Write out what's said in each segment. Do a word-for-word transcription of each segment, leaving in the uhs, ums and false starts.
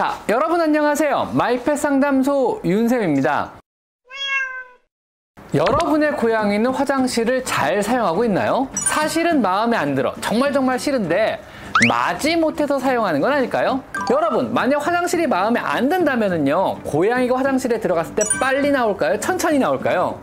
자, 여러분 안녕하세요. 마이펫 상담소 윤쌤입니다. 여러분의 고양이는 화장실을 잘 사용하고 있나요? 사실은 마음에 안 들어, 정말 정말 싫은데 마지못해서 사용하는 건 아닐까요? 여러분, 만약 화장실이 마음에 안 든다면은요, 고양이가 화장실에 들어갔을 때 빨리 나올까요? 천천히 나올까요?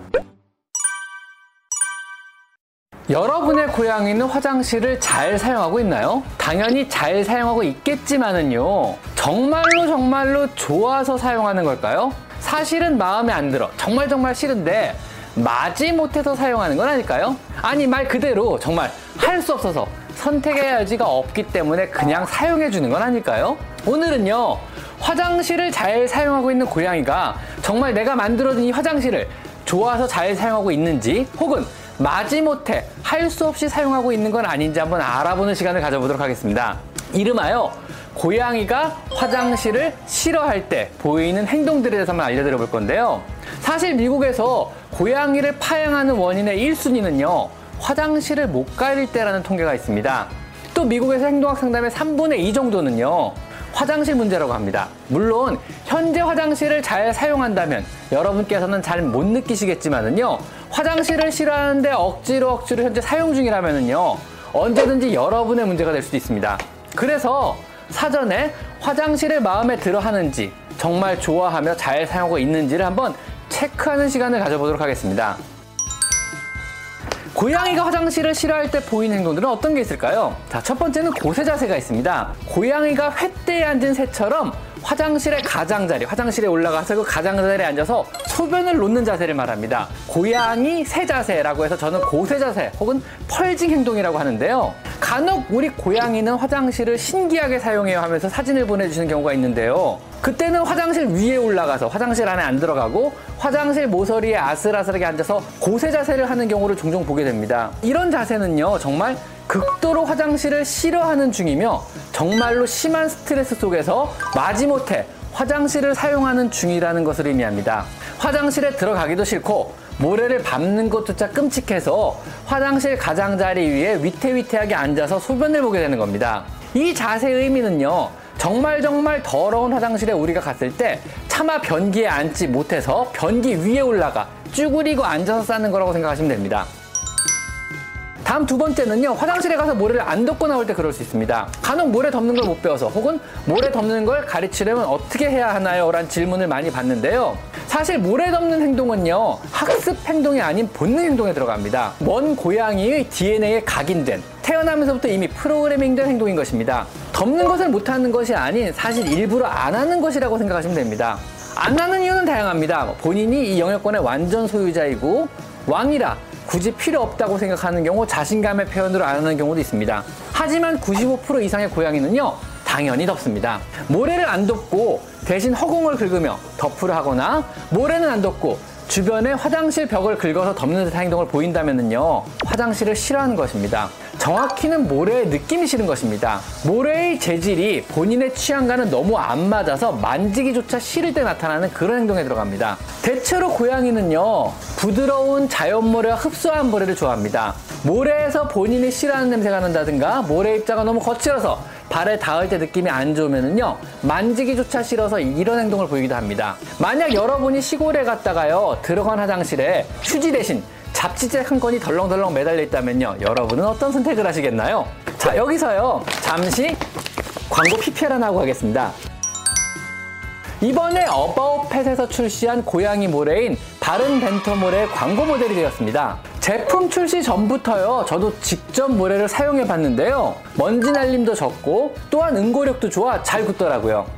여러분의 고양이는 화장실을 잘 사용하고 있나요? 당연히 잘 사용하고 있겠지만은요, 정말로 정말로 좋아서 사용하는 걸까요? 사실은 마음에 안 들어, 정말 정말 싫은데 마지못해서 사용하는 건 아닐까요? 아니, 말 그대로 정말 할 수 없어서, 선택의 여지가 없기 때문에 그냥 사용해 주는 건 아닐까요? 오늘은요, 화장실을 잘 사용하고 있는 고양이가 정말 내가 만들어둔 이 화장실을 좋아서 잘 사용하고 있는지, 혹은 마지못해 할 수 없이 사용하고 있는 건 아닌지 한번 알아보는 시간을 가져보도록 하겠습니다. 이름하여 고양이가 화장실을 싫어할 때 보이는 행동들에 대해서 한번 알려드려 볼 건데요. 사실 미국에서 고양이를 파양하는 원인의 일 순위는요 화장실을 못 가릴 때라는 통계가 있습니다. 또 미국에서 행동학 상담의 삼분의 이 정도는요 화장실 문제라고 합니다. 물론 현재 화장실을 잘 사용한다면 여러분께서는 잘 못 느끼시겠지만은요, 화장실을 싫어하는데 억지로 억지로 현재 사용 중이라면은요 언제든지 여러분의 문제가 될 수도 있습니다. 그래서 사전에 화장실을 마음에 들어 하는지, 정말 좋아하며 잘 사용하고 있는지를 한번 체크하는 시간을 가져보도록 하겠습니다. 고양이가 화장실을 싫어할 때 보이는 행동들은 어떤 게 있을까요? 자, 첫 번째는 고세 자세가 있습니다. 고양이가 횃대에 앉은 새처럼 화장실의 가장자리, 화장실에 올라가서 그 가장자리에 앉아서 소변을 놓는 자세를 말합니다. 고양이 새 자세라고 해서 저는 고세 자세 혹은 펄징 행동이라고 하는데요. 간혹 우리 고양이는 화장실을 신기하게 사용해요 하면서 사진을 보내주시는 경우가 있는데요. 그때는 화장실 위에 올라가서 화장실 안에 안 들어가고 화장실 모서리에 아슬아슬하게 앉아서 고세 자세를 하는 경우를 종종 보게 됩니다. 이런 자세는요, 정말 극도로 화장실을 싫어하는 중이며 정말로 심한 스트레스 속에서 마지못해 화장실을 사용하는 중이라는 것을 의미합니다. 화장실에 들어가기도 싫고 모래를 밟는 것조차 끔찍해서 화장실 가장자리 위에 위태위태하게 앉아서 소변을 보게 되는 겁니다. 이 자세의 의미는요, 정말 정말 더러운 화장실에 우리가 갔을 때 차마 변기에 앉지 못해서 변기 위에 올라가 쭈그리고 앉아서 싸는 거라고 생각하시면 됩니다. 다음 두 번째는요, 화장실에 가서 모래를 안 덮고 나올 때 그럴 수 있습니다. 간혹 모래 덮는 걸 못 배워서, 혹은 모래 덮는 걸 가르치려면 어떻게 해야 하나요? 라는 질문을 많이 받는데요. 사실 모래 덮는 행동은요 학습 행동이 아닌 본능 행동에 들어갑니다. 먼 고양이의 디엔에이에 각인된, 태어나면서부터 이미 프로그래밍된 행동인 것입니다. 덮는 것을 못하는 것이 아닌, 사실 일부러 안 하는 것이라고 생각하시면 됩니다. 안 하는 이유는 다양합니다. 본인이 이 영역권의 완전 소유자이고 왕이라 굳이 필요 없다고 생각하는 경우, 자신감의 표현으로 안 하는 경우도 있습니다. 하지만 구십오 퍼센트 이상의 고양이는요 당연히 덮습니다. 모래를 안 덮고 대신 허공을 긁으며 덮으라 하거나, 모래는 안 덮고 주변에 화장실 벽을 긁어서 덮는 듯한 행동을 보인다면요 화장실을 싫어하는 것입니다. 정확히는 모래의 느낌이 싫은 것입니다. 모래의 재질이 본인의 취향과는 너무 안 맞아서 만지기조차 싫을 때 나타나는 그런 행동에 들어갑니다. 대체로 고양이는요 부드러운 자연모래와 흡수한 모래를 좋아합니다. 모래에서 본인이 싫어하는 냄새가 난다든가, 모래 입자가 너무 거칠어서 발에 닿을 때 느낌이 안 좋으면은요 만지기조차 싫어서 이런 행동을 보이기도 합니다. 만약 여러분이 시골에 갔다가요 들어간 화장실에 휴지 대신 잡지책 한 건이 덜렁덜렁 매달려 있다면요 여러분은 어떤 선택을 하시겠나요? 자, 여기서요 잠시 광고 피피엘 하나 하고 가겠습니다. 이번에 어바웃펫에서 출시한 고양이 모래인 바른 벤토 모래 광고 모델이 되었습니다. 제품 출시 전부터요 저도 직접 모래를 사용해 봤는데요 먼지 날림도 적고 또한 응고력도 좋아 잘 굳더라고요.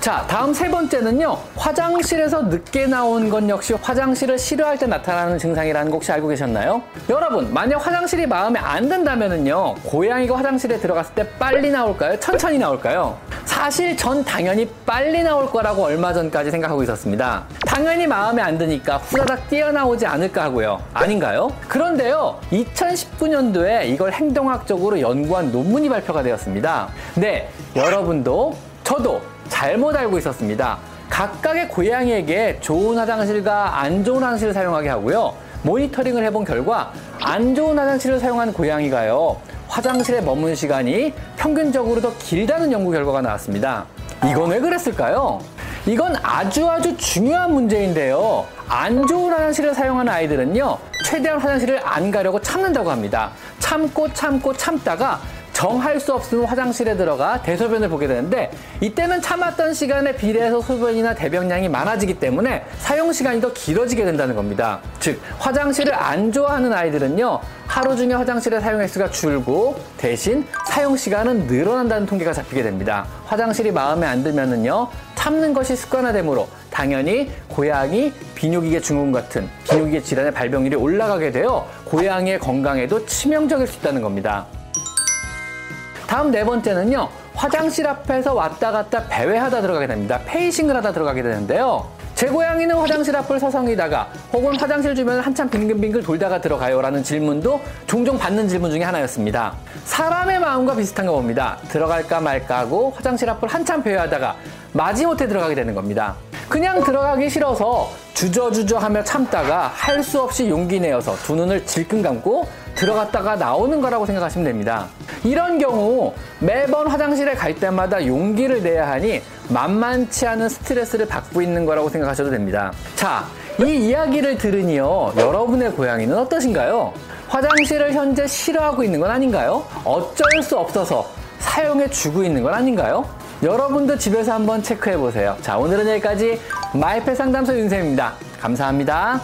자, 다음 세 번째는요 화장실에서 늦게 나온 건 역시 화장실을 싫어할 때 나타나는 증상이라는 거 혹시 알고 계셨나요? 여러분, 만약 화장실이 마음에 안 든다면은요 고양이가 화장실에 들어갔을 때 빨리 나올까요? 천천히 나올까요? 사실 전 당연히 빨리 나올 거라고 얼마 전까지 생각하고 있었습니다. 당연히 마음에 안 드니까 후다닥 뛰어나오지 않을까 하고요. 아닌가요? 그런데요 이천십구 년도에 이걸 행동학적으로 연구한 논문이 발표가 되었습니다. 네, 여러분도 저도 잘못 알고 있었습니다. 각각의 고양이에게 좋은 화장실과 안 좋은 화장실을 사용하게 하고요 모니터링을 해본 결과 안 좋은 화장실을 사용한 고양이가요 화장실에 머무는 시간이 평균적으로 더 길다는 연구 결과가 나왔습니다. 이건 왜 그랬을까요? 이건 아주 아주 중요한 문제인데요. 안 좋은 화장실을 사용하는 아이들은요, 최대한 화장실을 안 가려고 참는다고 합니다. 참고 참고 참다가 정할 수 없으면 화장실에 들어가 대소변을 보게 되는데, 이때는 참았던 시간에 비례해서 소변이나 대변량이 많아지기 때문에 사용 시간이 더 길어지게 된다는 겁니다. 즉, 화장실을 안 좋아하는 아이들은요, 하루 중에 화장실의 사용 횟수가 줄고 대신 사용 시간은 늘어난다는 통계가 잡히게 됩니다. 화장실이 마음에 안 들면은요, 참는 것이 습관화되므로 당연히 고양이 비뇨기계 증후군 같은 비뇨기계 질환의 발병률이 올라가게 되어 고양이의 건강에도 치명적일 수 있다는 겁니다. 다음 네 번째는요, 화장실 앞에서 왔다 갔다 배회하다 들어가게 됩니다. 페이싱을 하다 들어가게 되는데요, 제 고양이는 화장실 앞을 서성이다가 혹은 화장실 주변을 한참 빙글빙글 돌다가 들어가요 라는 질문도 종종 받는 질문 중에 하나였습니다. 사람의 마음과 비슷한가 봅니다. 들어갈까 말까 하고 화장실 앞을 한참 배회하다가 마지못해 들어가게 되는 겁니다. 그냥 들어가기 싫어서 주저주저하며 참다가 할 수 없이 용기 내어서 두 눈을 질끈 감고 들어갔다가 나오는 거라고 생각하시면 됩니다. 이런 경우 매번 화장실에 갈 때마다 용기를 내야 하니 만만치 않은 스트레스를 받고 있는 거라고 생각하셔도 됩니다. 자, 이 이야기를 들으니요, 여러분의 고양이는 어떠신가요? 화장실을 현재 싫어하고 있는 건 아닌가요? 어쩔 수 없어서 사용해 주고 있는 건 아닌가요? 여러분도 집에서 한번 체크해 보세요. 자, 오늘은 여기까지 마이펫 상담소 윤쌤입니다. 감사합니다.